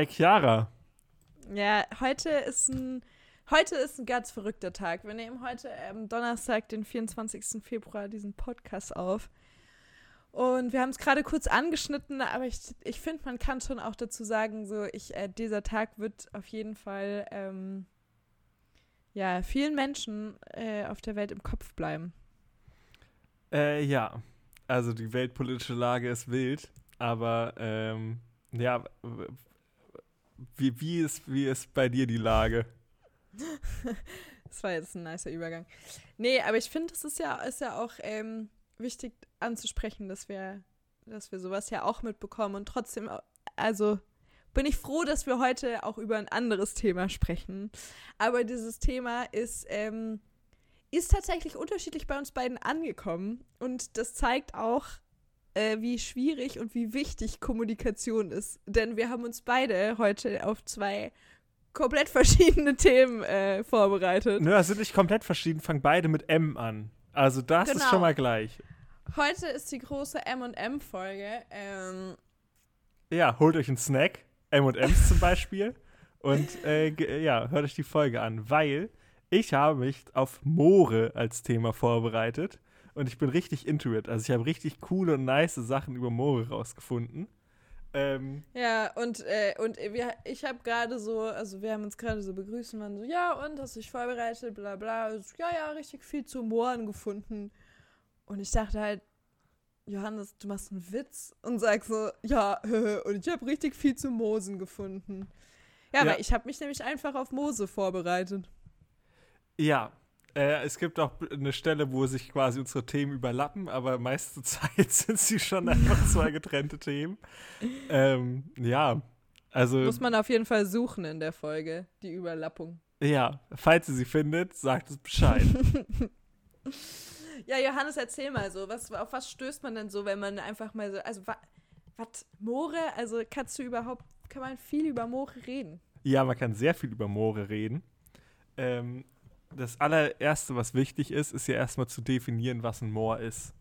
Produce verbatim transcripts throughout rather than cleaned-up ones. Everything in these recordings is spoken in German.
Hi, Chiara. Ja, heute ist ein, heute ist ein ganz verrückter Tag. Wir nehmen heute am ähm, Donnerstag, den vierundzwanzigsten Februar, diesen Podcast auf. Und wir haben es gerade kurz angeschnitten, aber ich, ich finde, man kann schon auch dazu sagen, so ich äh, dieser Tag wird auf jeden Fall ähm, ja, vielen Menschen äh, auf der Welt im Kopf bleiben. Äh, ja, also die weltpolitische Lage ist wild, aber ähm, ja, wie, wie, ist, wie ist bei dir die Lage? Das war jetzt ein nicer Übergang. Nee, aber ich finde, es ist ja, ist ja auch ähm, wichtig anzusprechen, dass wir, dass wir sowas ja auch mitbekommen und trotzdem, also bin ich froh, dass wir heute auch über ein anderes Thema sprechen. Aber dieses Thema ist, ähm, ist tatsächlich unterschiedlich bei uns beiden angekommen und das zeigt auch, äh, wie schwierig und wie wichtig Kommunikation ist, denn wir haben uns beide heute auf zwei komplett verschiedene Themen äh, vorbereitet. Nö, also nicht komplett verschieden, fangen beide mit M an. Also das genau. Ist schon mal gleich. Heute ist die große M und M-Folge. Ähm ja, holt euch einen Snack, M und M's zum Beispiel und äh, g- ja, hört euch die Folge an, weil ich habe mich auf Moore als Thema vorbereitet und ich bin richtig into it. Also ich habe richtig coole und nice Sachen über Moore rausgefunden. Ähm, ja, und, äh, und wir, ich habe gerade so, also wir haben uns gerade so begrüßt und waren so, ja und, hast du dich vorbereitet, bla bla. So, ja, ja, richtig viel zu Mooren gefunden. Und ich dachte halt, Johannes, du machst einen Witz und sagst so, ja, und ich habe richtig viel zu Moosen gefunden. Ja, ja. Aber ich habe mich nämlich einfach auf Moose vorbereitet. Ja, äh, es gibt auch eine Stelle, wo sich quasi unsere Themen überlappen, aber meiste Zeit sind sie schon einfach zwei getrennte Themen. Ähm, ja, also muss man auf jeden Fall suchen in der Folge, die Überlappung. Ja, falls ihr sie findet, sagt es Bescheid. Ja, Johannes, erzähl mal so, was, auf was stößt man denn so, wenn man einfach mal so, also, wa, was, Moore, also kannst du überhaupt, kann man viel über Moore reden? Ja, man kann sehr viel über Moore reden. Ähm, Das allererste, was wichtig ist, ist ja erstmal zu definieren, was ein Moor ist.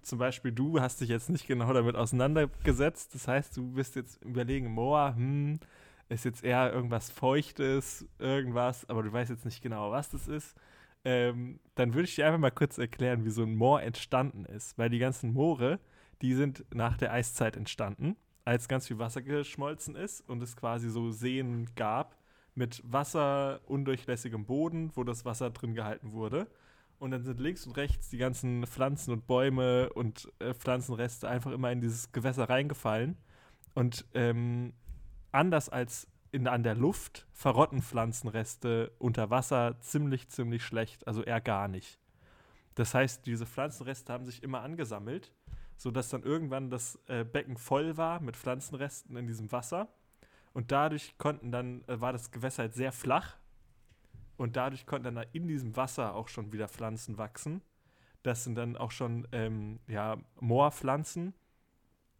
Zum Beispiel du hast dich jetzt nicht genau damit auseinandergesetzt. Das heißt, du bist jetzt überlegen, Moor, hm, ist jetzt eher irgendwas Feuchtes, irgendwas, aber du weißt jetzt nicht genau, was das ist. Ähm, dann würde ich dir einfach mal kurz erklären, wie so ein Moor entstanden ist. Weil die ganzen Moore, die sind nach der Eiszeit entstanden, als ganz viel Wasser geschmolzen ist und es quasi so Seen gab, mit Wasser, undurchlässigem Boden, wo das Wasser drin gehalten wurde. Und dann sind links und rechts die ganzen Pflanzen und Bäume und äh, Pflanzenreste einfach immer in dieses Gewässer reingefallen. Und ähm, anders als in, an der Luft verrotten Pflanzenreste unter Wasser ziemlich, ziemlich schlecht, also eher gar nicht. Das heißt, diese Pflanzenreste haben sich immer angesammelt, sodass dann irgendwann das äh, Becken voll war mit Pflanzenresten in diesem Wasser. Und dadurch konnten dann, äh, war das Gewässer halt sehr flach und dadurch konnten dann in diesem Wasser auch schon wieder Pflanzen wachsen. Das sind dann auch schon, ähm, ja, Moorpflanzen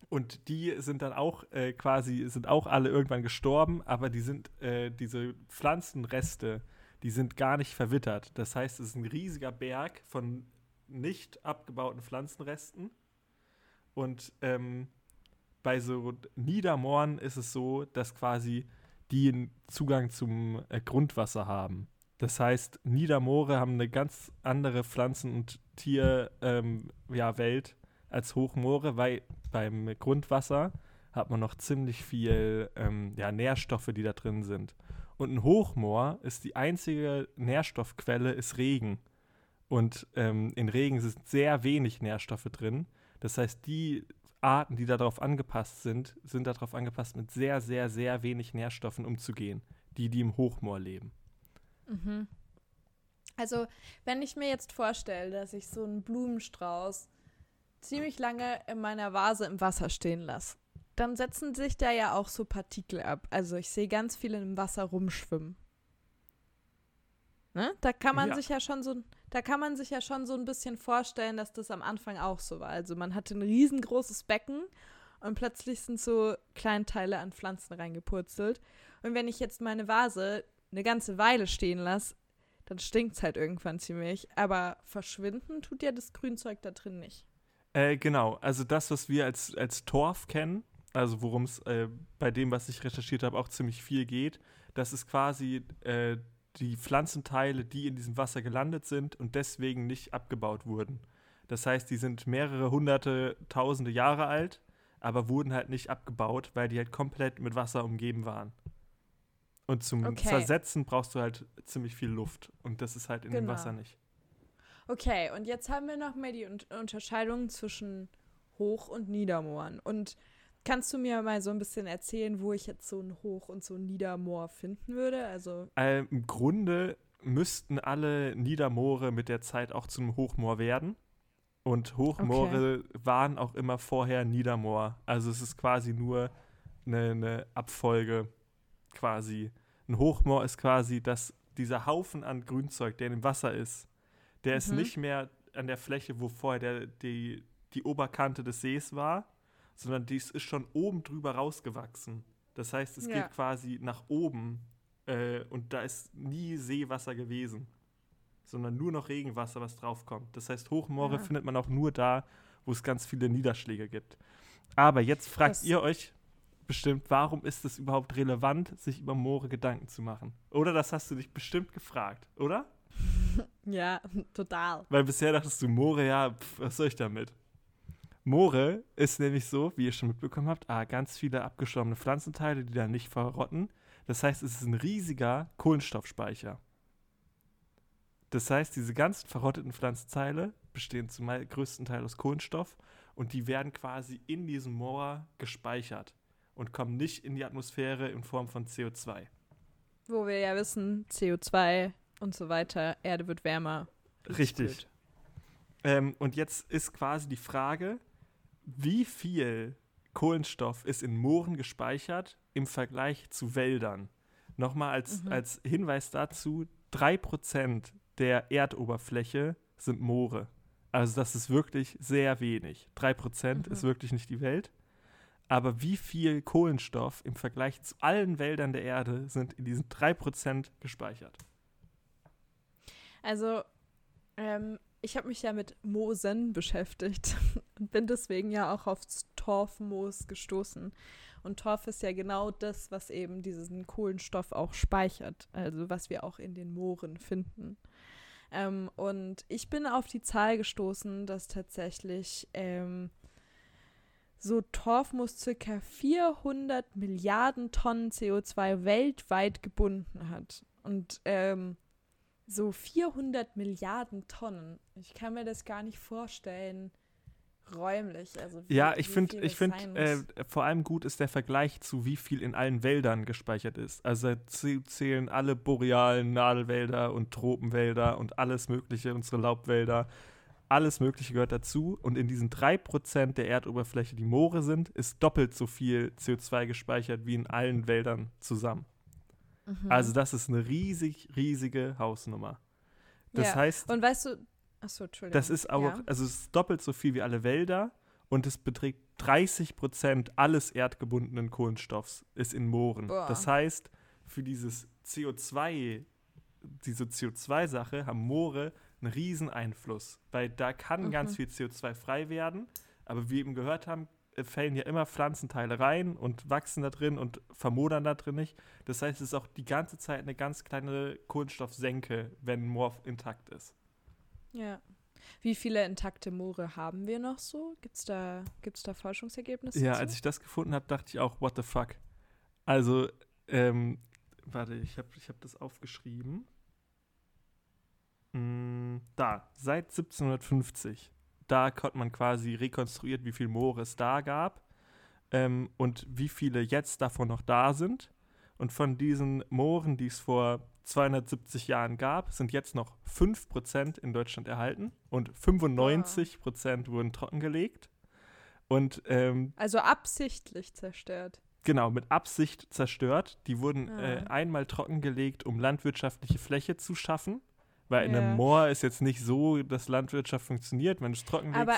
und die sind dann auch äh, quasi, sind auch alle irgendwann gestorben, aber die sind, äh, diese Pflanzenreste, die sind gar nicht verwittert. Das heißt, es ist ein riesiger Berg von nicht abgebauten Pflanzenresten und, ähm, bei so Niedermooren ist es so, dass quasi die einen Zugang zum äh, Grundwasser haben. Das heißt, Niedermoore haben eine ganz andere Pflanzen- und Tierwelt ähm, ja, als Hochmoore, weil beim Grundwasser hat man noch ziemlich viel ähm, ja, Nährstoffe, die da drin sind. Und ein Hochmoor ist die einzige Nährstoffquelle, ist Regen. Und ähm, in Regen sind sehr wenig Nährstoffe drin. Das heißt, die Arten, die darauf angepasst sind, sind darauf angepasst, mit sehr, sehr, sehr wenig Nährstoffen umzugehen, die, die im Hochmoor leben. Mhm. Also, wenn ich mir jetzt vorstelle, dass ich so einen Blumenstrauß ziemlich lange in meiner Vase im Wasser stehen lasse, dann setzen sich da ja auch so Partikel ab. Also, ich sehe ganz viele im Wasser rumschwimmen. Ne? Da kann man ja. sich ja schon so, da kann man sich ja schon so ein bisschen vorstellen, dass das am Anfang auch so war. Also man hatte ein riesengroßes Becken und plötzlich sind so Kleinteile an Pflanzen reingepurzelt. Und wenn ich jetzt meine Vase eine ganze Weile stehen lasse, dann stinkt es halt irgendwann ziemlich. Aber verschwinden tut ja das Grünzeug da drin nicht. Äh, genau, also das, was wir als, als Torf kennen, also worum es äh, bei dem, was ich recherchiert habe, auch ziemlich viel geht. Das ist quasi äh, die Pflanzenteile, die in diesem Wasser gelandet sind und deswegen nicht abgebaut wurden. Das heißt, die sind mehrere hunderte, tausende Jahre alt, aber wurden halt nicht abgebaut, weil die halt komplett mit Wasser umgeben waren. Und zum okay. Zersetzen brauchst du halt ziemlich viel Luft. Und das ist halt in genau. dem Wasser nicht. Okay, und jetzt haben wir noch mal die Un- Unterscheidung zwischen Hoch- und Niedermooren. Und kannst du mir mal so ein bisschen erzählen, wo ich jetzt so ein Hoch- und so ein Niedermoor finden würde? Also ähm, im Grunde müssten alle Niedermoore mit der Zeit auch zum Hochmoor werden. Und Hochmoore okay. waren auch immer vorher Niedermoor. Also es ist quasi nur eine, eine Abfolge quasi. Ein Hochmoor ist quasi, dass dieser Haufen an Grünzeug, der in dem Wasser ist, der mhm. ist nicht mehr an der Fläche, wo vorher der, die, die Oberkante des Sees war, sondern dies ist schon oben drüber rausgewachsen. Das heißt, es ja. geht quasi nach oben äh, und da ist nie Seewasser gewesen, sondern nur noch Regenwasser, was draufkommt. Das heißt, Hochmoore ja. findet man auch nur da, wo es ganz viele Niederschläge gibt. Aber jetzt fragt das ihr euch bestimmt, warum ist es überhaupt relevant, sich über Moore Gedanken zu machen? Oder das hast du dich bestimmt gefragt, oder? Ja, total. Weil bisher dachtest du, Moore, ja, pf, was soll ich damit? Moore ist nämlich so, wie ihr schon mitbekommen habt, ah, ganz viele abgestorbene Pflanzenteile, die da nicht verrotten. Das heißt, es ist ein riesiger Kohlenstoffspeicher. Das heißt, diese ganzen verrotteten Pflanzenteile bestehen zum größten Teil aus Kohlenstoff und die werden quasi in diesem Moor gespeichert und kommen nicht in die Atmosphäre in Form von C O zwei. Wo wir ja wissen, C O zwei und so weiter, Erde wird wärmer. Richtig. Ähm, und jetzt ist quasi die Frage, wie viel Kohlenstoff ist in Mooren gespeichert im Vergleich zu Wäldern? Nochmal als, mhm. als Hinweis dazu, drei Prozent der Erdoberfläche sind Moore. Also das ist wirklich sehr wenig. drei Prozent mhm. ist wirklich nicht die Welt. Aber wie viel Kohlenstoff im Vergleich zu allen Wäldern der Erde sind in diesen drei Prozent gespeichert? Also, ähm, ich habe mich ja mit Moosen beschäftigt und bin deswegen ja auch aufs Torfmoos gestoßen. Und Torf ist ja genau das, was eben diesen Kohlenstoff auch speichert, also was wir auch in den Mooren finden. Ähm, und ich bin auf die Zahl gestoßen, dass tatsächlich ähm, so Torfmoos circa vierhundert Milliarden Tonnen C O zwei weltweit gebunden hat. Und ähm, so vierhundert Milliarden Tonnen, ich kann mir das gar nicht vorstellen, räumlich. Also wie, ja, ich finde ich find, äh, vor allem gut ist der Vergleich zu wie viel in allen Wäldern gespeichert ist. Also zählen alle borealen Nadelwälder und Tropenwälder und alles mögliche, unsere Laubwälder, alles mögliche gehört dazu. Und in diesen drei Prozent der Erdoberfläche, die Moore sind, ist doppelt so viel C O zwei gespeichert wie in allen Wäldern zusammen. Mhm. Also das ist eine riesig, riesige Hausnummer. Das ja. heißt, und weißt du, achso, Entschuldigung. Das ist aber, ja. also es ist doppelt so viel wie alle Wälder und es beträgt dreißig Prozent alles erdgebundenen Kohlenstoffs ist in Mooren. Boah. Das heißt, für dieses C O zwei, diese C O zwei Sache haben Moore einen riesen Einfluss, weil da kann mhm. ganz viel C O zwei frei werden, aber wie wir eben gehört haben, fällen ja immer Pflanzenteile rein und wachsen da drin und vermodern da drin nicht. Das heißt, es ist auch die ganze Zeit eine ganz kleine Kohlenstoffsenke, wenn ein Moor intakt ist. Ja. Wie viele intakte Moore haben wir noch so? Gibt's da, gibt's da Forschungsergebnisse? Ja, zu? Als ich das gefunden habe, dachte ich auch, what the fuck? Also, ähm, warte, ich habe ich hab das aufgeschrieben. Mm, da, seit siebzehnhundertfünfzig. Da konnte man quasi rekonstruiert, wie viel Moore es da gab ähm, und wie viele jetzt davon noch da sind. Und von diesen Mooren, die es vor zweihundertsiebzig Jahren gab, sind jetzt noch fünf Prozent in Deutschland erhalten und fünfundneunzig Prozent ja. wurden trockengelegt. Und, ähm, also absichtlich zerstört. Genau, mit Absicht zerstört. Die wurden ja. äh, einmal trockengelegt, um landwirtschaftliche Fläche zu schaffen. Weil ja. in einem Moor ist jetzt nicht so, dass Landwirtschaft funktioniert, wenn du es trockenlegst. Aber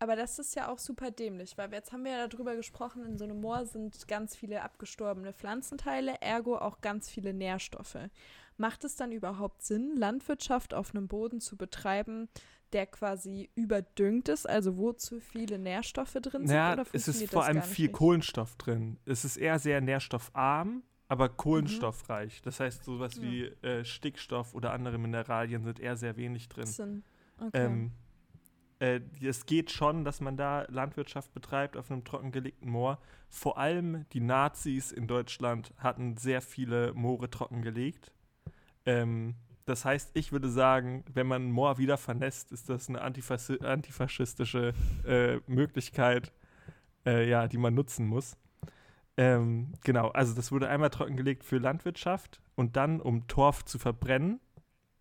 Aber das ist ja auch super dämlich, weil jetzt haben wir ja darüber gesprochen, in so einem Moor sind ganz viele abgestorbene Pflanzenteile, ergo auch ganz viele Nährstoffe. Macht es dann überhaupt Sinn, Landwirtschaft auf einem Boden zu betreiben, der quasi überdüngt ist, also wo zu viele Nährstoffe drin sind? Naja, oder es ist vor allem viel richtig? Kohlenstoff drin. Es ist eher sehr nährstoffarm, aber kohlenstoffreich. Das heißt, sowas ja. wie äh, Stickstoff oder andere Mineralien sind eher sehr wenig drin. Sinn. Okay. Ähm, äh, es geht schon, dass man da Landwirtschaft betreibt auf einem trockengelegten Moor. Vor allem die Nazis in Deutschland hatten sehr viele Moore trockengelegt. Ähm, das heißt, ich würde sagen, wenn man ein Moor wieder vernässt, ist das eine antifas- antifaschistische äh, Möglichkeit, äh, ja, die man nutzen muss. Ähm, genau, also das wurde einmal trockengelegt für Landwirtschaft und dann, um Torf zu verbrennen.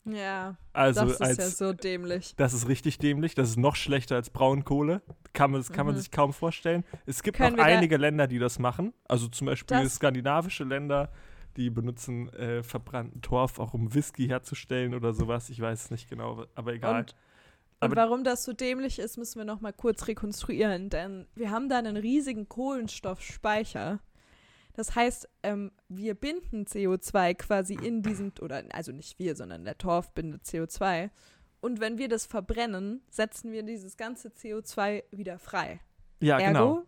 Ja, also das ist als, ja so dämlich. Das ist richtig dämlich, das ist noch schlechter als Braunkohle. Kann man, das kann mhm. man sich kaum vorstellen. Es gibt Können noch einige da- Länder, die das machen. Also zum Beispiel das- skandinavische Länder, die benutzen äh, verbrannten Torf, auch um Whisky herzustellen oder sowas. Ich weiß es nicht genau, aber egal. Und, aber und warum das so dämlich ist, müssen wir noch mal kurz rekonstruieren. Denn wir haben da einen riesigen Kohlenstoffspeicher. Das heißt, ähm, wir binden C O zwei quasi in diesem, oder also nicht wir, sondern der Torf bindet C O zwei. Und wenn wir das verbrennen, setzen wir dieses ganze C O zwei wieder frei. Ja, Ergo, genau.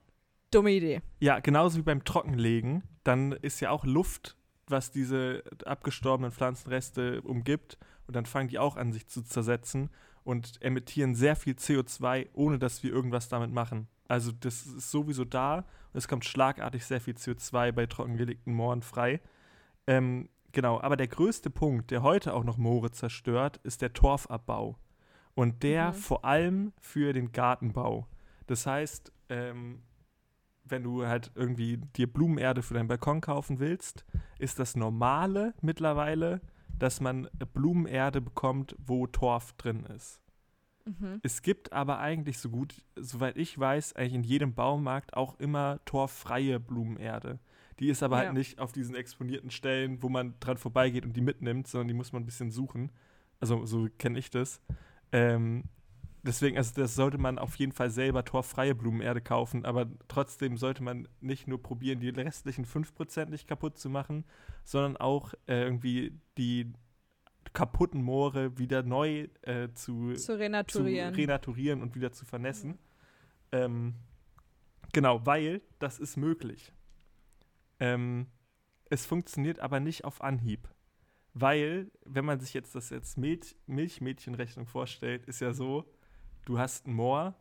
Dumme Idee. Ja, genauso wie beim Trockenlegen. Dann ist ja auch Luft, was diese abgestorbenen Pflanzenreste umgibt. Und dann fangen die auch an, sich zu zersetzen und emittieren sehr viel C O zwei, ohne dass wir irgendwas damit machen. Also das ist sowieso da und es kommt schlagartig sehr viel C O zwei bei trockengelegten Mooren frei. Ähm, genau, aber der größte Punkt, der heute auch noch Moore zerstört, ist der Torfabbau. Und der mhm. vor allem für den Gartenbau. Das heißt, ähm, wenn du halt irgendwie dir Blumenerde für deinen Balkon kaufen willst, ist das Normale mittlerweile, dass man Blumenerde bekommt, wo Torf drin ist. Mhm. Es gibt aber eigentlich so gut, soweit ich weiß, eigentlich in jedem Baumarkt auch immer torffreie Blumenerde. Die ist aber ja. halt nicht auf diesen exponierten Stellen, wo man dran vorbeigeht und die mitnimmt, sondern die muss man ein bisschen suchen. Also so kenne ich das. Ähm, deswegen, also das sollte man auf jeden Fall selber torffreie Blumenerde kaufen, aber trotzdem sollte man nicht nur probieren, die restlichen fünf Prozent nicht kaputt zu machen, sondern auch äh, irgendwie die kaputten Moore wieder neu äh, zu, zu, renaturieren. zu renaturieren und wieder zu vernässen. Mhm. Ähm, genau, weil das ist möglich. Ähm, es funktioniert aber nicht auf Anhieb. Weil, wenn man sich jetzt das jetzt Milch- Milchmädchenrechnung vorstellt, ist ja so, du hast ein Moor,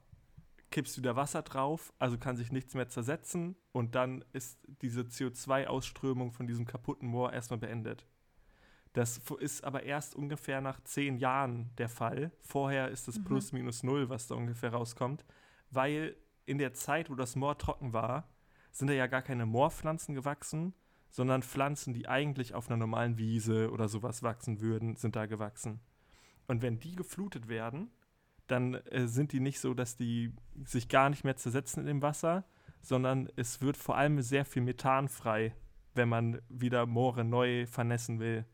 kippst wieder Wasser drauf, also kann sich nichts mehr zersetzen und dann ist diese C O zwei Ausströmung von diesem kaputten Moor erstmal beendet. Das ist aber erst ungefähr nach zehn Jahren der Fall. Vorher ist es mhm. plus minus null, was da ungefähr rauskommt. Weil in der Zeit, wo das Moor trocken war, sind da ja gar keine Moorpflanzen gewachsen, sondern Pflanzen, die eigentlich auf einer normalen Wiese oder sowas wachsen würden, sind da gewachsen. Und wenn die geflutet werden, dann äh, sind die nicht so, dass die sich gar nicht mehr zersetzen in dem Wasser, sondern es wird vor allem sehr viel Methan frei, wenn man wieder Moore neu vernässen will.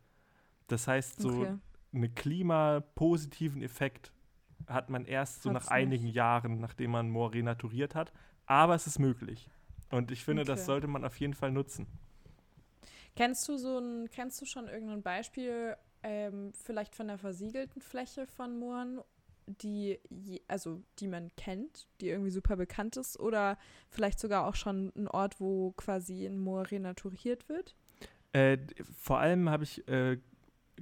Das heißt, so okay. einen klimapositiven Effekt hat man erst so Hat's nach einigen nicht. Jahren, nachdem man Moor renaturiert hat. Aber es ist möglich. Und ich finde, okay. das sollte man auf jeden Fall nutzen. Kennst du so ein, kennst du schon irgendein Beispiel, ähm, vielleicht von der versiegelten Fläche von Mooren, die, je, also die man kennt, die irgendwie super bekannt ist? Oder vielleicht sogar auch schon ein Ort, wo quasi ein Moor renaturiert wird? Äh, vor allem habe ich äh,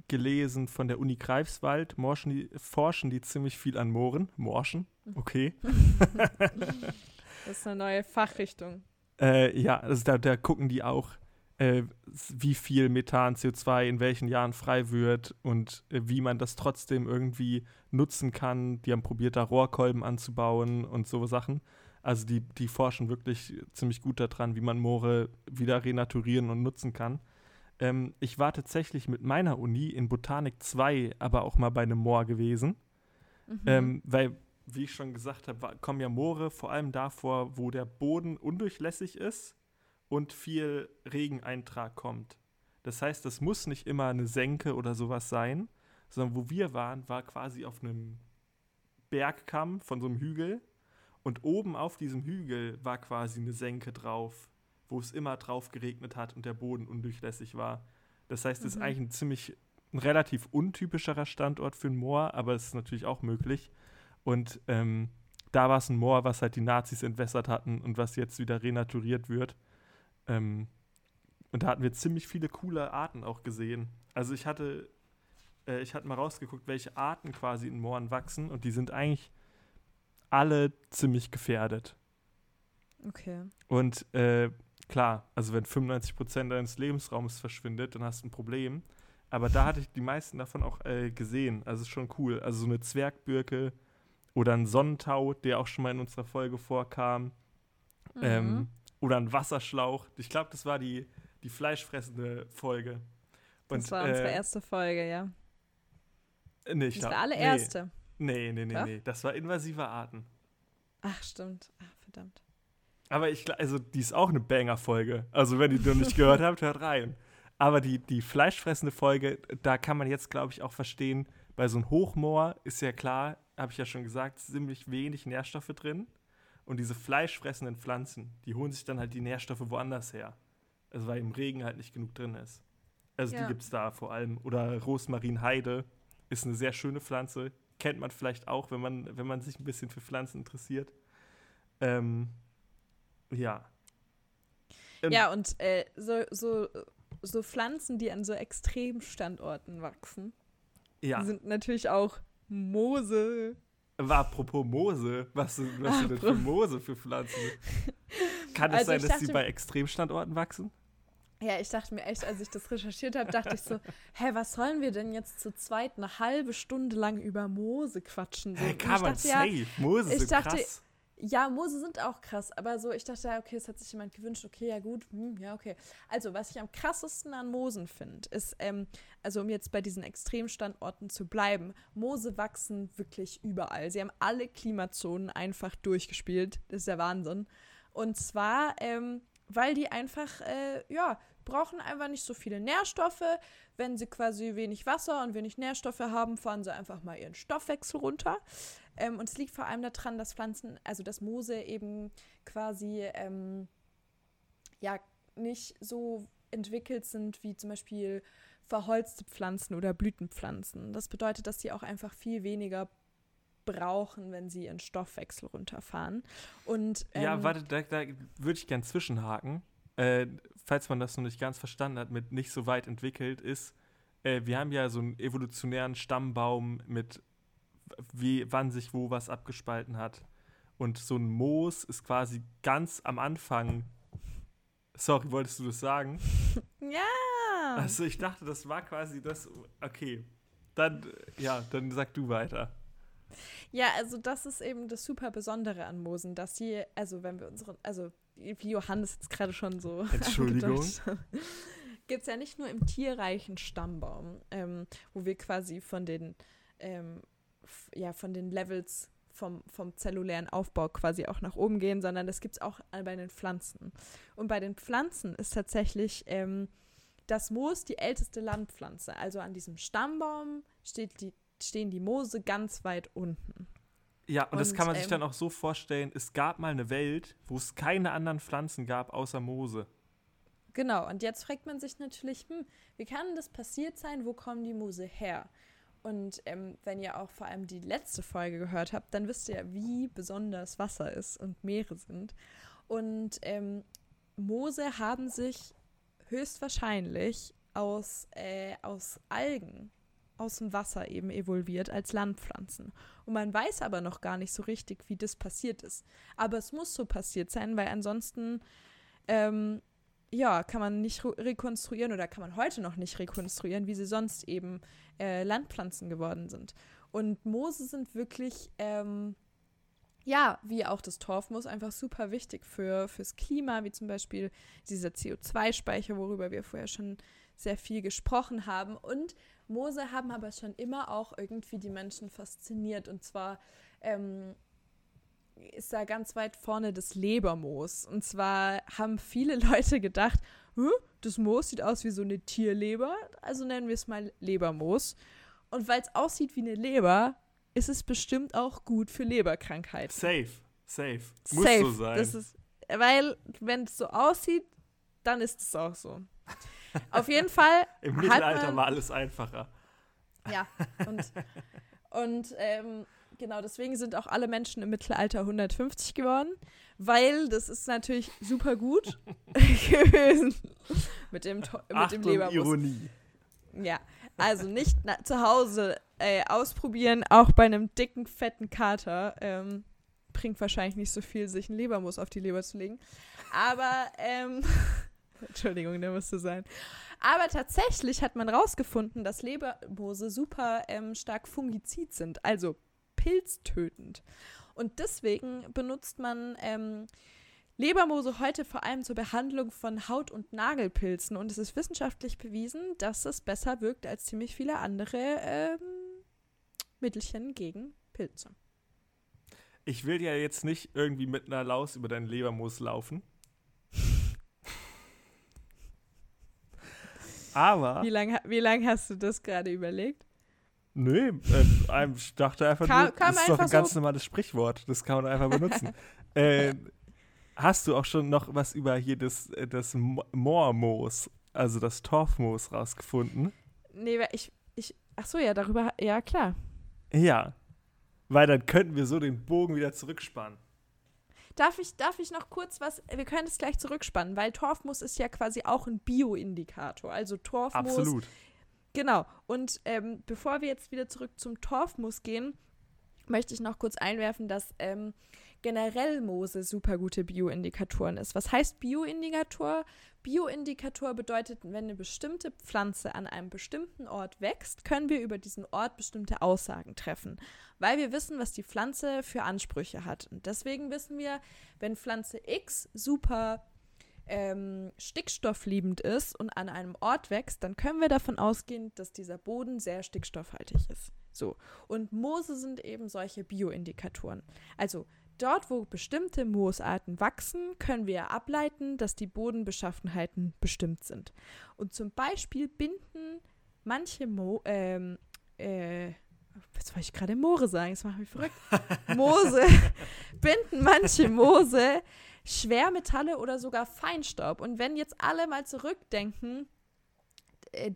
gelesen von der Uni Greifswald, Morschen, die, forschen die ziemlich viel an Mooren. Morschen, okay. Das ist eine neue Fachrichtung. Äh, ja, also da, da gucken die auch, äh, wie viel Methan, C O zwei in welchen Jahren frei wird und äh, wie man das trotzdem irgendwie nutzen kann. Die haben probiert, da Rohrkolben anzubauen und so Sachen. Also die, die forschen wirklich ziemlich gut daran, wie man Moore wieder renaturieren und nutzen kann. Ähm, ich war tatsächlich mit meiner Uni in Botanik zwei aber auch mal bei einem Moor gewesen. Mhm. Ähm, weil, wie ich schon gesagt habe, kommen ja Moore vor allem davor, wo der Boden undurchlässig ist und viel Regeneintrag kommt. Das heißt, das muss nicht immer eine Senke oder sowas sein, sondern wo wir waren, war quasi auf einem Bergkamm von so einem Hügel und oben auf diesem Hügel war quasi eine Senke drauf, wo es immer drauf geregnet hat und der Boden undurchlässig war. Das heißt, es mhm. ist eigentlich ein ziemlich ein relativ untypischerer Standort für ein Moor, aber es ist natürlich auch möglich. Und ähm, da war es ein Moor, was halt die Nazis entwässert hatten und was jetzt wieder renaturiert wird. Ähm, und da hatten wir ziemlich viele coole Arten auch gesehen. Also ich hatte, äh, ich hatte mal rausgeguckt, welche Arten quasi in Mooren wachsen, und die sind eigentlich alle ziemlich gefährdet. Okay. Und äh, klar, also wenn fünfundneunzig Prozent deines Lebensraums verschwindet, dann hast du ein Problem. Aber da hatte ich die meisten davon auch äh, gesehen. Also ist schon cool. Also so eine Zwergbirke oder ein Sonnentau, der auch schon mal in unserer Folge vorkam. Mhm. Ähm, oder ein Wasserschlauch. Ich glaube, das war die, die fleischfressende Folge. Und, das war äh, unsere erste Folge, ja. Nee, ich glaub, das war alle erste. Nee, nee, nee, nee, nee. Das war invasive Arten. Ach, stimmt. Ach, verdammt. Aber ich glaube, also die ist auch eine Banger-Folge. Also wenn ihr die noch nicht gehört habt, hört rein. Aber die, die fleischfressende Folge, da kann man jetzt, glaube ich, auch verstehen, bei so einem Hochmoor ist ja klar, habe ich ja schon gesagt, ziemlich wenig Nährstoffe drin. Und diese fleischfressenden Pflanzen, die holen sich dann halt die Nährstoffe woanders her. Also weil im Regen halt nicht genug drin ist. Also ja, die gibt es da vor allem. Oder Rosmarinheide ist eine sehr schöne Pflanze. Kennt man vielleicht auch, wenn man, wenn man sich ein bisschen für Pflanzen interessiert. Ähm, ja. Ähm, ja, und äh, so... so So Pflanzen, die an so Extremstandorten wachsen, ja, sind natürlich auch Moose. Aber apropos Moose, was, was sind denn für Moose für Pflanzen? Kann es also sein, dass dachte, die bei Extremstandorten wachsen? Ja, ich dachte mir echt, als ich das recherchiert habe, dachte ich so, hä, was sollen wir denn jetzt zu zweit eine halbe Stunde lang über Moose quatschen? So. Hä, kann man safe, ja, Moose sind dachte, krass. Ja, Moose sind auch krass, aber so, ich dachte, okay, es hat sich jemand gewünscht, okay, ja gut, hm, ja, okay. Also, was ich am krassesten an Moosen finde, ist, ähm, also um jetzt bei diesen Extremstandorten zu bleiben, Moose wachsen wirklich überall. Sie haben alle Klimazonen einfach durchgespielt, das ist der Wahnsinn. Und zwar, ähm, weil die einfach, äh, ja, brauchen einfach nicht so viele Nährstoffe. Wenn sie quasi wenig Wasser und wenig Nährstoffe haben, fahren sie einfach mal ihren Stoffwechsel runter. Ähm, und es liegt vor allem daran, dass Pflanzen, also dass Moose eben quasi ähm, ja nicht so entwickelt sind wie zum Beispiel verholzte Pflanzen oder Blütenpflanzen. Das bedeutet, dass sie auch einfach viel weniger brauchen, wenn sie ihren Stoffwechsel runterfahren. Und, ähm, ja, warte, da, da würde ich gern zwischenhaken. Äh, falls man das noch nicht ganz verstanden hat, mit nicht so weit entwickelt ist, äh, wir haben ja so einen evolutionären Stammbaum mit wie, wann sich wo was abgespalten hat. Und so ein Moos ist quasi ganz am Anfang. Sorry, wolltest du das sagen? Ja! Also ich dachte, das war quasi das, okay. Dann, ja, dann sag du weiter. Ja, also das ist eben das super Besondere an Moosen, dass sie, also wenn wir unseren, also wie Johannes jetzt gerade schon so Entschuldigung. Gibt es ja nicht nur im tierreichen Stammbaum, ähm, wo wir quasi von den, ähm, f- ja, von den Levels vom, vom zellulären Aufbau quasi auch nach oben gehen, sondern das gibt es auch bei den Pflanzen. Und bei den Pflanzen ist tatsächlich ähm, das Moos die älteste Landpflanze. Also an diesem Stammbaum steht die, stehen die Moose ganz weit unten. Ja, und, und das kann man sich ähm, dann auch so vorstellen, es gab mal eine Welt, wo es keine anderen Pflanzen gab, außer Moose. Genau, und jetzt fragt man sich natürlich, hm, wie kann das passiert sein, wo kommen die Moose her? Und ähm, wenn ihr auch vor allem die letzte Folge gehört habt, dann wisst ihr ja, wie besonders Wasser ist und Meere sind. Und ähm, Moose haben sich höchstwahrscheinlich aus, äh, aus Algen aus dem Wasser eben evolviert als Landpflanzen. Und man weiß aber noch gar nicht so richtig, wie das passiert ist. Aber es muss so passiert sein, weil ansonsten ähm, ja, kann man nicht re- rekonstruieren oder kann man heute noch nicht rekonstruieren, wie sie sonst eben äh, Landpflanzen geworden sind. Und Moose sind wirklich, ähm, ja, wie auch das Torfmoos, einfach super wichtig für, fürs Klima, wie zum Beispiel dieser C O zwei Speicher, worüber wir vorher schon sehr viel gesprochen haben. Und Moose haben aber schon immer auch irgendwie die Menschen fasziniert. Und zwar ähm, ist da ganz weit vorne das Lebermoos. Und zwar haben viele Leute gedacht, hm, das Moos sieht aus wie so eine Tierleber, also nennen wir es mal Lebermoos. Und weil es aussieht wie eine Leber, ist es bestimmt auch gut für Leberkrankheiten. Safe, safe. Muss safe. So sein. Das ist, weil, wenn es so aussieht, dann ist es auch so. Auf jeden Fall. Im Mittelalter war alles einfacher. Ja, und, und ähm, genau, deswegen sind auch alle Menschen im Mittelalter hundertfünfzig geworden, weil das ist natürlich super gut gewesen mit dem, to- mit Achtung, dem Lebermoos. Ironie. Ja, also nicht na- zu Hause äh, ausprobieren, auch bei einem dicken, fetten Kater. Ähm, bringt wahrscheinlich nicht so viel, sich ein Lebermoos auf die Leber zu legen. Aber, ähm, Entschuldigung, der musste sein. Aber tatsächlich hat man rausgefunden, dass Lebermoose super ähm, stark fungizid sind, also pilztötend. Und deswegen benutzt man ähm, Lebermoose heute vor allem zur Behandlung von Haut- und Nagelpilzen. Und es ist wissenschaftlich bewiesen, dass es besser wirkt als ziemlich viele andere ähm, Mittelchen gegen Pilze. Ich will ja jetzt nicht irgendwie mit einer Laus über deinen Lebermoos laufen. Aber... Wie lange wie lang hast du das gerade überlegt? Nee, äh, ich dachte einfach, kam, nur, kam das ist einfach doch ein ganz so normales Sprichwort. Das kann man einfach benutzen. äh, hast du auch schon noch was über hier das, das Moormoos, also das Torfmoos rausgefunden? Nee, ich... ich ach so, ja, darüber... Ja, klar. Ja, weil dann könnten wir so den Bogen wieder zurückspannen. Darf ich, darf ich noch kurz was, wir können es gleich zurückspannen, weil Torfmoos ist ja quasi auch ein Bioindikator, also Torfmoos. Absolut. Genau, und ähm, bevor wir jetzt wieder zurück zum Torfmoos gehen, möchte ich noch kurz einwerfen, dass ähm, generell Moose super gute Bioindikatoren ist. Was heißt Bioindikator? Bioindikator bedeutet, wenn eine bestimmte Pflanze an einem bestimmten Ort wächst, können wir über diesen Ort bestimmte Aussagen treffen, weil wir wissen, was die Pflanze für Ansprüche hat. Und deswegen wissen wir, wenn Pflanze X super ähm, stickstoffliebend ist und an einem Ort wächst, dann können wir davon ausgehen, dass dieser Boden sehr stickstoffhaltig ist. So. Und Moose sind eben solche Bioindikatoren. Also dort, wo bestimmte Moosarten wachsen, können wir ableiten, dass die Bodenbeschaffenheiten bestimmt sind. Und zum Beispiel binden manche Mo- ähm, äh, jetzt wollte ich gerade Moore sagen, das macht mich verrückt. Moose binden manche Moose Schwermetalle oder sogar Feinstaub. Und wenn jetzt alle mal zurückdenken,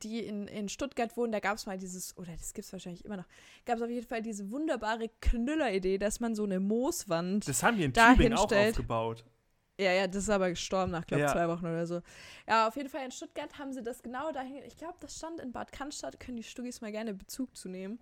die in, in Stuttgart wohnen, da gab es mal dieses, oder das gibt es wahrscheinlich immer noch, gab es auf jeden Fall diese wunderbare Knüller-Idee, dass man so eine Mooswand das haben wir in Tübingen auch aufgebaut. Ja, ja, das ist aber gestorben nach, glaube ich, ja. zwei Wochen oder so. Ja, auf jeden Fall in Stuttgart haben sie das genau dahin, ich glaube, das stand in Bad Cannstatt, können die Stuggis mal gerne Bezug zu nehmen.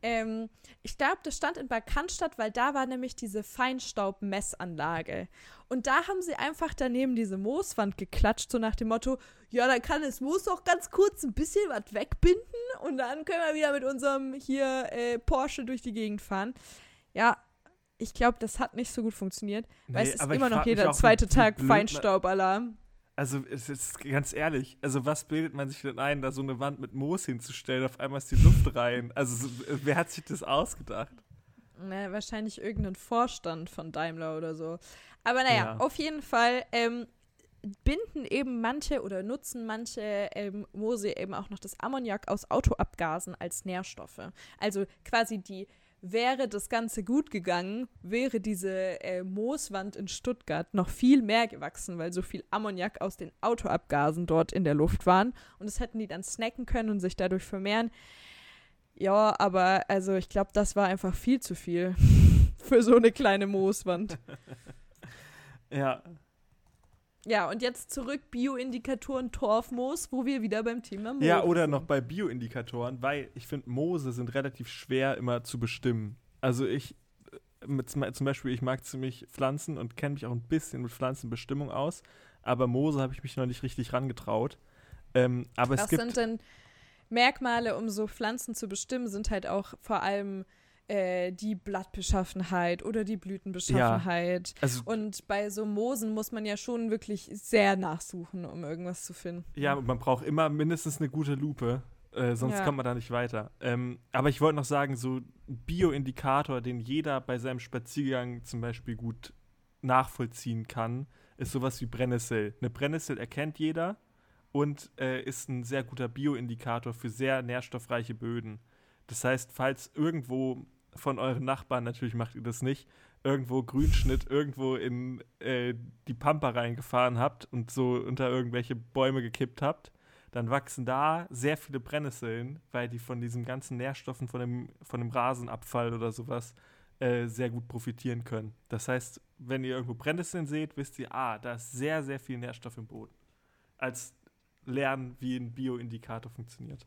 Ähm, ich glaube, das stand in Bad Cannstatt, weil da war nämlich diese Feinstaub-Messanlage. Und da haben sie einfach daneben diese Mooswand geklatscht, so nach dem Motto, ja, da kann das Moos auch ganz kurz ein bisschen was wegbinden und dann können wir wieder mit unserem hier äh, Porsche durch die Gegend fahren. Ja, ich glaube, das hat nicht so gut funktioniert, weil nee, es ist immer noch jeder zweite Tag Feinstaubalarm. Also, es ist ganz ehrlich, also was bildet man sich denn ein, da so eine Wand mit Moos hinzustellen, auf einmal ist die Luft rein? Also, wer hat sich das ausgedacht? Na, wahrscheinlich irgendein Vorstand von Daimler oder so. Aber naja, ja. Auf jeden Fall ähm, binden eben manche oder nutzen manche ähm, Moose eben auch noch das Ammoniak aus Autoabgasen als Nährstoffe. Also quasi die wäre das Ganze gut gegangen, wäre diese äh, Mooswand in Stuttgart noch viel mehr gewachsen, weil so viel Ammoniak aus den Autoabgasen dort in der Luft waren. Und das hätten die dann snacken können und sich dadurch vermehren. Ja, aber also ich glaube, das war einfach viel zu viel für so eine kleine Mooswand. Ja. Ja, und jetzt zurück Bioindikatoren Torfmoos, wo wir wieder beim Thema Moose sind. Ja, oder noch bei Bioindikatoren, weil ich finde, Moose sind relativ schwer immer zu bestimmen. Also ich, mit, zum Beispiel, ich mag ziemlich Pflanzen und kenne mich auch ein bisschen mit Pflanzenbestimmung aus, aber Moose habe ich mich noch nicht richtig rangetraut. Ähm, aber es gibt, was sind denn Merkmale, um so Pflanzen zu bestimmen, sind halt auch vor allem die Blattbeschaffenheit oder die Blütenbeschaffenheit. Ja, also und bei so Moosen muss man ja schon wirklich sehr nachsuchen, um irgendwas zu finden. Ja, und man braucht immer mindestens eine gute Lupe, äh, sonst ja. kommt man da nicht weiter. Ähm, aber ich wollte noch sagen, so ein Bioindikator, den jeder bei seinem Spaziergang zum Beispiel gut nachvollziehen kann, ist sowas wie Brennnessel. Eine Brennnessel erkennt jeder und äh, ist ein sehr guter Bioindikator für sehr nährstoffreiche Böden. Das heißt, falls irgendwo von euren Nachbarn, natürlich macht ihr das nicht, irgendwo Grünschnitt irgendwo in äh, die Pampa reingefahren habt und so unter irgendwelche Bäume gekippt habt, dann wachsen da sehr viele Brennnesseln, weil die von diesen ganzen Nährstoffen von dem, von dem Rasenabfall oder sowas äh, sehr gut profitieren können. Das heißt, wenn ihr irgendwo Brennnesseln seht, wisst ihr, ah, da ist sehr, sehr viel Nährstoff im Boden. Als Lernen, wie ein Bioindikator funktioniert.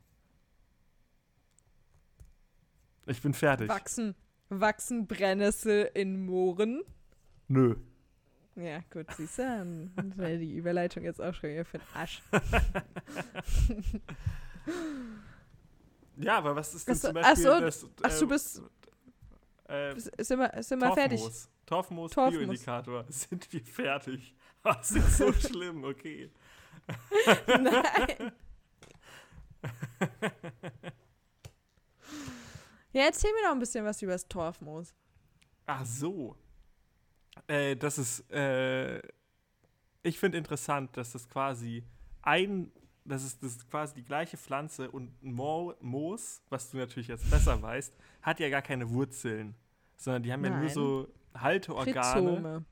Ich bin fertig. Wachsen, wachsen Brennnessel in Mooren? Nö. Ja, gut, siehst du an. Die Überleitung jetzt auch schon hier für den Arsch. Ja, aber was ist denn das, zum Beispiel ach so, das... Äh, ach, du bist... Äh, sind wir, sind wir fertig? Torfmoos, Bioindikator. Sind wir fertig? Das ist so schlimm, okay. Nein. Ja, erzähl mir noch ein bisschen was über das Torfmoos. Ach so. Äh, das ist, äh, ich finde interessant, dass das quasi ein, das ist, das ist quasi die gleiche Pflanze und Mo- Moos, was du natürlich jetzt besser weißt, hat ja gar keine Wurzeln, sondern die haben Nein. ja nur so Halteorgane, Rhizome.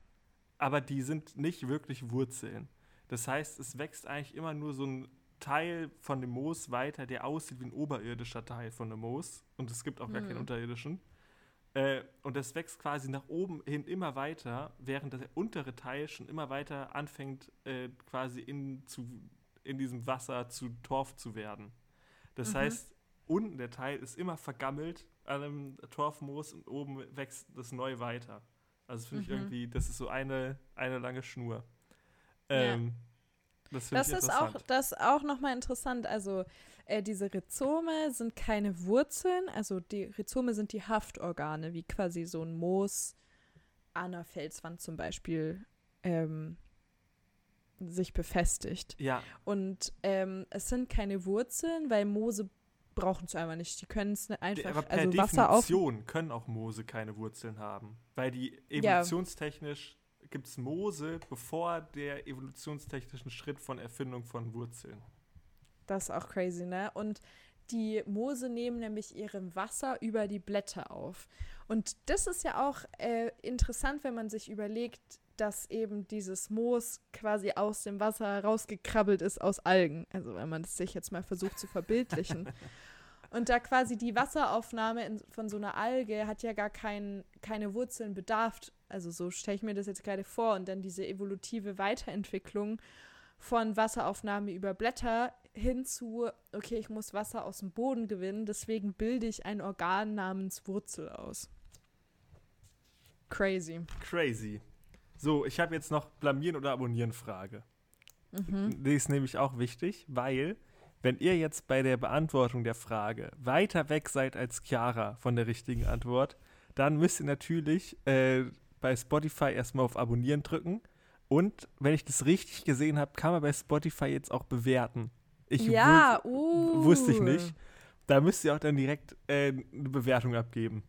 Aber die sind nicht wirklich Wurzeln. Das heißt, es wächst eigentlich immer nur so ein Teil von dem Moos weiter, der aussieht wie ein oberirdischer Teil von dem Moos. Und es gibt auch gar hm. keinen unterirdischen. Äh, und das wächst quasi nach oben hin immer weiter, während der untere Teil schon immer weiter anfängt, äh, quasi in, zu, in diesem Wasser zu Torf zu werden. Das mhm. heißt, unten der Teil ist immer vergammelt an einem Torfmoos und oben wächst das neu weiter. Also finde mhm. ich irgendwie, das ist so eine, eine lange Schnur. Ähm, ja. Das, das ist auch, das auch nochmal interessant. Also äh, diese Rhizome sind keine Wurzeln, also die Rhizome sind die Haftorgane, wie quasi so ein Moos an der Felswand zum Beispiel ähm, sich befestigt. Ja. Und ähm, es sind keine Wurzeln, weil Moose brauchen es einfach nicht. Die können es einfach, aber per also Wasser auf. Definition können auch Moose keine Wurzeln haben, weil die evolutionstechnisch ja. gibt es Moose, bevor der evolutionstechnischen Schritt von Erfindung von Wurzeln. Das ist auch crazy, ne? Und die Moose nehmen nämlich ihrem Wasser über die Blätter auf. Und das ist ja auch äh, interessant, wenn man sich überlegt, dass eben dieses Moos quasi aus dem Wasser rausgekrabbelt ist aus Algen. Also wenn man es sich jetzt mal versucht zu verbildlichen. Und da quasi die Wasseraufnahme in, von so einer Alge hat ja gar kein, keine Wurzeln bedarf. Also so stelle ich mir das jetzt gerade vor. Und dann diese evolutive Weiterentwicklung von Wasseraufnahme über Blätter hin zu, okay, ich muss Wasser aus dem Boden gewinnen, deswegen bilde ich ein Organ namens Wurzel aus. Crazy. Crazy. So, ich habe jetzt noch Blamieren oder Abonnieren-Frage. Mhm. Die ist nämlich auch wichtig, weil... Wenn ihr jetzt bei der Beantwortung der Frage weiter weg seid als Chiara von der richtigen Antwort, dann müsst ihr natürlich äh, bei Spotify erstmal auf Abonnieren drücken. Und wenn ich das richtig gesehen habe, kann man bei Spotify jetzt auch bewerten. Ich ja, wus- uh. wusste ich nicht. Da müsst ihr auch dann direkt äh, eine Bewertung abgeben.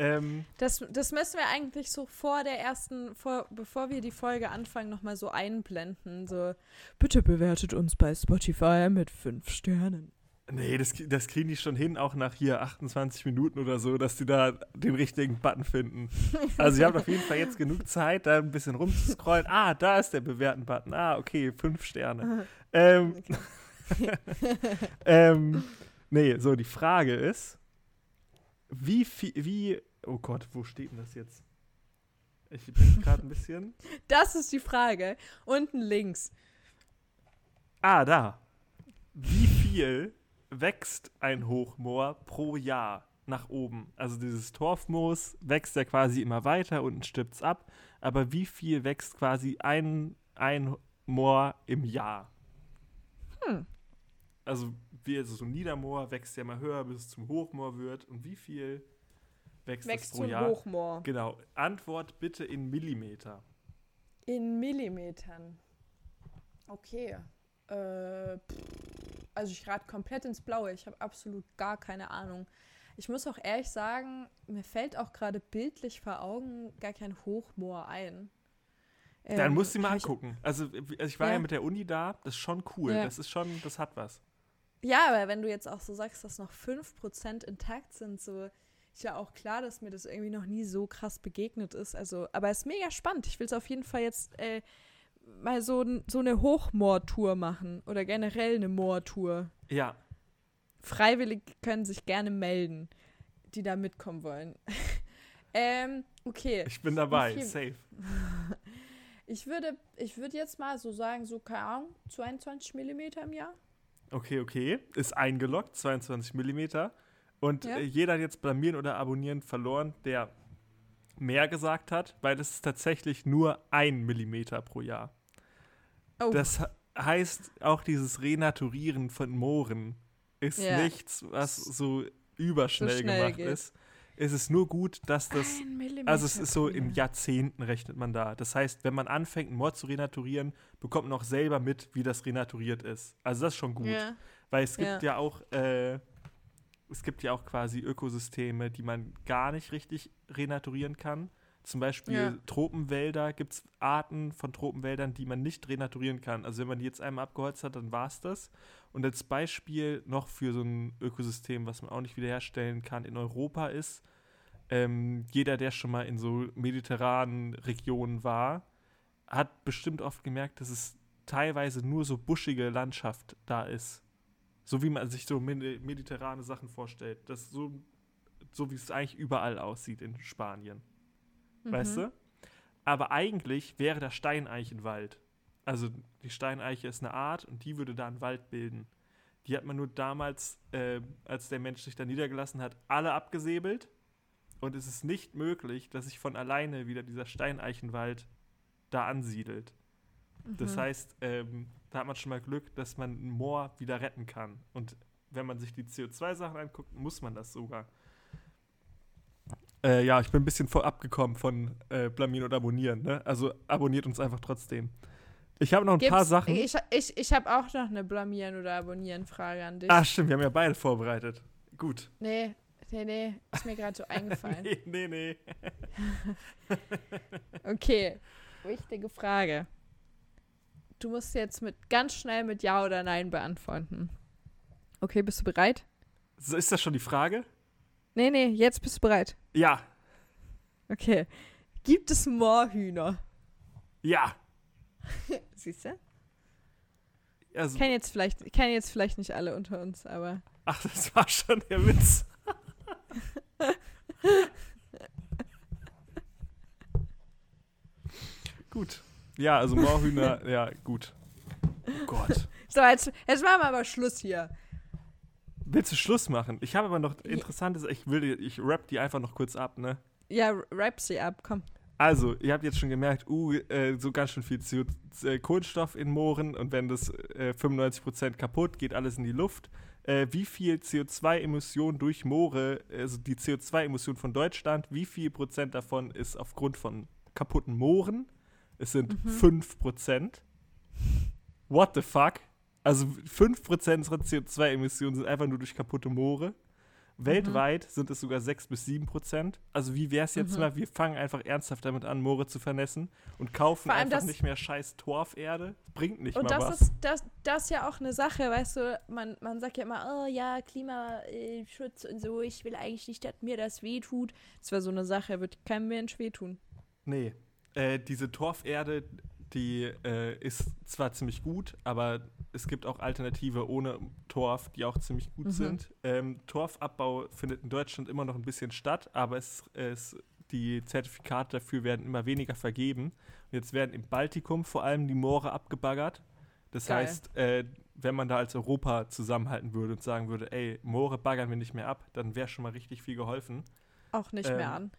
Ähm, das, das müssen wir eigentlich so vor der ersten, vor, bevor wir die Folge anfangen, nochmal so einblenden. So, bitte bewertet uns bei Spotify mit fünf Sternen. Nee, das, das kriegen die schon hin, auch nach hier achtundzwanzig Minuten oder so, dass die da den richtigen Button finden. Also ihr habt auf jeden Fall jetzt genug Zeit, da ein bisschen rumzuscrollen. Ah, da ist der Bewerten-Button. Ah, okay, fünf Sterne. ähm, ähm, nee, so, die Frage ist, wie viel, wie oh Gott, wo steht denn das jetzt? Ich bin gerade ein bisschen... Das ist die Frage. Unten links. Ah, da. Wie viel wächst ein Hochmoor pro Jahr nach oben? Also dieses Torfmoos wächst ja quasi immer weiter, unten stirbt's ab. Aber wie viel wächst quasi ein, ein Moor im Jahr? Hm. Also wie also so ein Niedermoor wächst ja immer höher, bis es zum Hochmoor wird. Und wie viel... Wächst, wächst pro zum Jahr. Hochmoor. Genau. Antwort bitte in Millimeter. In Millimetern. Okay. Äh, also ich rate komplett ins Blaue. Ich habe absolut gar keine Ahnung. Ich muss auch ehrlich sagen, mir fällt auch gerade bildlich vor Augen gar kein Hochmoor ein. Ähm, Dann musst du mal angucken. Also, also ich war ja. ja mit der Uni da. Das ist schon cool. Ja. Das ist schon, das hat was. Ja, aber wenn du jetzt auch so sagst, dass noch fünf Prozent intakt sind, so... Ist ja auch klar, dass mir das irgendwie noch nie so krass begegnet ist. Also, aber es ist mega spannend. Ich will es auf jeden Fall jetzt äh, mal so, so eine Hochmoortour machen oder generell eine Moortour. Ja. Freiwillig können sich gerne melden, die da mitkommen wollen. ähm, okay. Ich bin dabei, okay. Safe. Ich würde, ich würde jetzt mal so sagen, so, keine Ahnung, zweiundzwanzig Millimeter im Jahr. Okay, okay. Ist eingeloggt, zweiundzwanzig Millimeter. Und ja. Jeder hat jetzt blamieren oder abonnieren verloren, der mehr gesagt hat, weil es ist tatsächlich nur ein Millimeter pro Jahr. Oh. Das heißt, auch dieses Renaturieren von Mooren ist ja. nichts, was so überschnell so gemacht geht. Ist. Es ist nur gut, dass das, also es ist so in Jahrzehnten rechnet man da. Das heißt, wenn man anfängt, ein Moor zu renaturieren, bekommt man auch selber mit, wie das renaturiert ist. Also das ist schon gut, ja. weil es gibt ja, ja auch, äh, es gibt ja auch quasi Ökosysteme, die man gar nicht richtig renaturieren kann. Zum Beispiel ja. Tropenwälder, gibt es Arten von Tropenwäldern, die man nicht renaturieren kann. Also wenn man die jetzt einmal abgeholzt hat, dann war es das. Und als Beispiel noch für so ein Ökosystem, was man auch nicht wiederherstellen kann, in Europa ist, ähm, jeder, der schon mal in so mediterranen Regionen war, hat bestimmt oft gemerkt, dass es teilweise nur so buschige Landschaft da ist. So wie man sich so mediterrane Sachen vorstellt. Das so, so wie es eigentlich überall aussieht in Spanien. Weißt mhm. du? Aber eigentlich wäre der Steineichenwald. Also die Steineiche ist eine Art und die würde da einen Wald bilden. Die hat man nur damals, äh, als der Mensch sich da niedergelassen hat, alle abgesäbelt. Und es ist nicht möglich, dass sich von alleine wieder dieser Steineichenwald da ansiedelt. Mhm. Das heißt, ähm, da hat man schon mal Glück, dass man ein Moor wieder retten kann. Und wenn man sich die C O zwei Sachen anguckt, muss man das sogar. Äh, ja, ich bin ein bisschen voll abgekommen von äh, blamieren und abonnieren. Ne? Also abonniert uns einfach trotzdem. Ich habe noch ein Gibt's, paar Sachen. Ich, ich, ich habe auch noch eine blamieren oder abonnieren Frage an dich. Ach stimmt, wir haben ja beide vorbereitet. Gut. Nee, nee, nee. Ist mir gerade so eingefallen. nee, nee, nee. Okay, wichtige Frage. Du musst jetzt mit ganz schnell mit Ja oder Nein beantworten. Okay, bist du bereit? So, ist das schon die Frage? Nee, nee, jetzt bist du bereit. Ja. Okay. Gibt es Moorhühner? Ja. Siehst du? Also, kennen jetzt vielleicht, kennen jetzt vielleicht nicht alle unter uns, aber... Ach, das war schon der Witz. Gut. Ja, also Moorhühner, ja, gut. Oh Gott. So, jetzt, jetzt machen wir aber Schluss hier. Willst du Schluss machen? Ich habe aber noch Interessantes, ich will, ich rapp die einfach noch kurz ab, ne? Ja, rapp sie ab, komm. Also, ihr habt jetzt schon gemerkt, uh, äh, so ganz schön viel C O zwei, Kohlenstoff in Mooren und wenn das äh, fünfundneunzig Prozent kaputt, geht alles in die Luft. Äh, wie viel C O zwei Emissionen durch Moore, also die C O zwei Emissionen von Deutschland, wie viel Prozent davon ist aufgrund von kaputten Mooren? Es sind mhm. fünf Prozent. What the fuck? Also fünf Prozent unserer C O zwei Emissionen sind einfach nur durch kaputte Moore. Weltweit mhm. sind es sogar sechs bis sieben Prozent. Also wie wäre es jetzt mhm. mal, wir fangen einfach ernsthaft damit an, Moore zu vernässen und kaufen einfach nicht mehr scheiß Torferde. Bringt nicht und mal das was. Und das, das ist ja auch eine Sache, weißt du, man, man sagt ja immer, oh ja, Klimaschutz und so, ich will eigentlich nicht, dass mir das wehtut. Das wäre so eine Sache, wird keinem Mensch wehtun. Nee, äh, diese Torferde, die äh, ist zwar ziemlich gut, aber es gibt auch Alternative ohne Torf, die auch ziemlich gut mhm. sind. Ähm, Torfabbau findet in Deutschland immer noch ein bisschen statt, aber es, es, die Zertifikate dafür werden immer weniger vergeben. Und jetzt werden im Baltikum vor allem die Moore abgebaggert. Das Geil. heißt, äh, wenn man da als Europa zusammenhalten würde und sagen würde, ey, Moore baggern wir nicht mehr ab, dann wäre schon mal richtig viel geholfen. Auch nicht ähm, mehr an.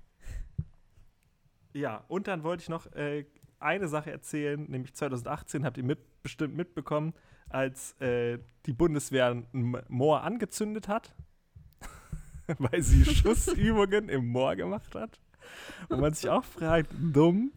Ja, und dann wollte ich noch äh, eine Sache erzählen, nämlich zwanzig achtzehn habt ihr mit, bestimmt mitbekommen, als äh, die Bundeswehr ein Moor angezündet hat, weil sie Schussübungen im Moor gemacht hat. Und man sich auch fragt, dumm.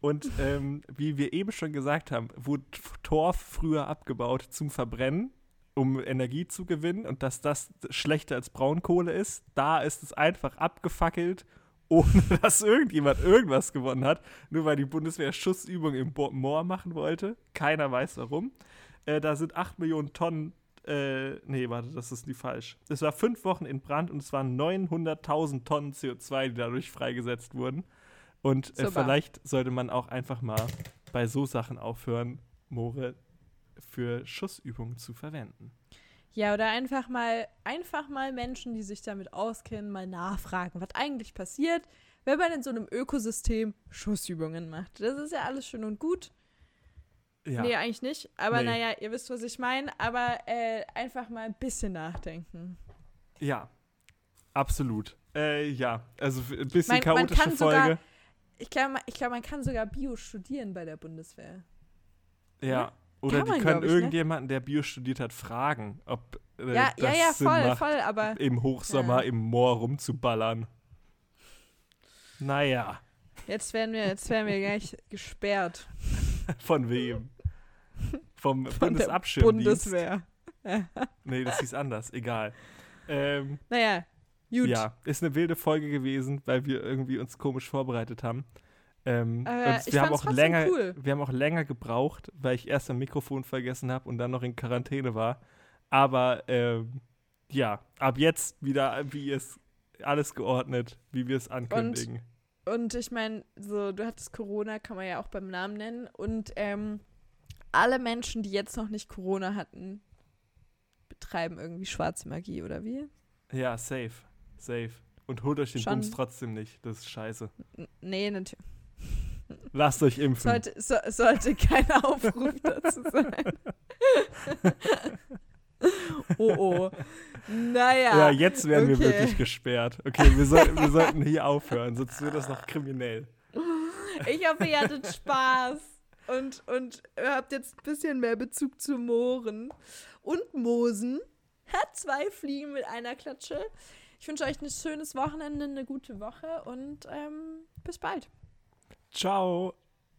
Und ähm, wie wir eben schon gesagt haben, wurde Torf früher abgebaut zum Verbrennen, um Energie zu gewinnen und dass das schlechter als Braunkohle ist. Da ist es einfach abgefackelt, ohne dass irgendjemand irgendwas gewonnen hat, nur weil die Bundeswehr Schussübungen im Bo- Moor machen wollte. Keiner weiß warum. Äh, da sind acht Millionen Tonnen, äh, nee, warte, das ist nie falsch. Es war fünf Wochen in Brand und es waren neunhunderttausend Tonnen C O zwei, die dadurch freigesetzt wurden. Und äh, vielleicht sollte man auch einfach mal bei so Sachen aufhören, Moore für Schussübungen zu verwenden. Ja, oder einfach mal, einfach mal Menschen, die sich damit auskennen, mal nachfragen, was eigentlich passiert, wenn man in so einem Ökosystem Schussübungen macht. Das ist ja alles schön und gut. Ja. Nee, eigentlich nicht. Aber nee. naja, ihr wisst, was ich meine. Aber äh, einfach mal ein bisschen nachdenken. Ja, absolut. Äh, ja, also ein bisschen man, chaotische man kann Folge. Sogar, ich glaube, ich glaub, man kann sogar Bio studieren bei der Bundeswehr. Ja, ja? Oder kann die man, können ich, irgendjemanden, der Bio studiert hat, fragen, ob äh, ja, das ja, ja, Sinn voll, macht, voll, aber, im Hochsommer ja. im Moor rumzuballern. Naja. Jetzt werden wir, jetzt werden wir gleich gesperrt. Von wem? Vom Von Bundesabschirmdienst. Bundeswehr. Nee, das hieß anders. Egal. Ähm, naja, gut. Ja, ist eine wilde Folge gewesen, weil wir irgendwie uns komisch vorbereitet haben. Ähm, Aber wir, haben auch länger, cool. wir haben auch länger gebraucht, weil ich erst ein Mikrofon vergessen habe und dann noch in Quarantäne war. Aber ähm, ja, ab jetzt wieder, wie es alles geordnet, wie wir es ankündigen. Und Und ich meine, so, du hattest Corona, kann man ja auch beim Namen nennen. Und ähm, alle Menschen, die jetzt noch nicht Corona hatten, betreiben irgendwie schwarze Magie, oder wie? Ja, safe. Safe. Und holt euch den Schon. Bums trotzdem nicht. Das ist scheiße. N- nee, natürlich. Lasst euch impfen. Sollte, so, sollte kein Aufruf dazu sein. Oh, oh. Naja. Ja, jetzt werden okay. wir wirklich gesperrt. Okay, wir, soll, wir sollten hier aufhören, sonst wird das noch kriminell. Ich hoffe, ihr hattet Spaß und, und habt jetzt ein bisschen mehr Bezug zu Mooren und Moosen. Hat zwei Fliegen mit einer Klatsche. Ich wünsche euch ein schönes Wochenende, eine gute Woche und ähm, bis bald. Ciao.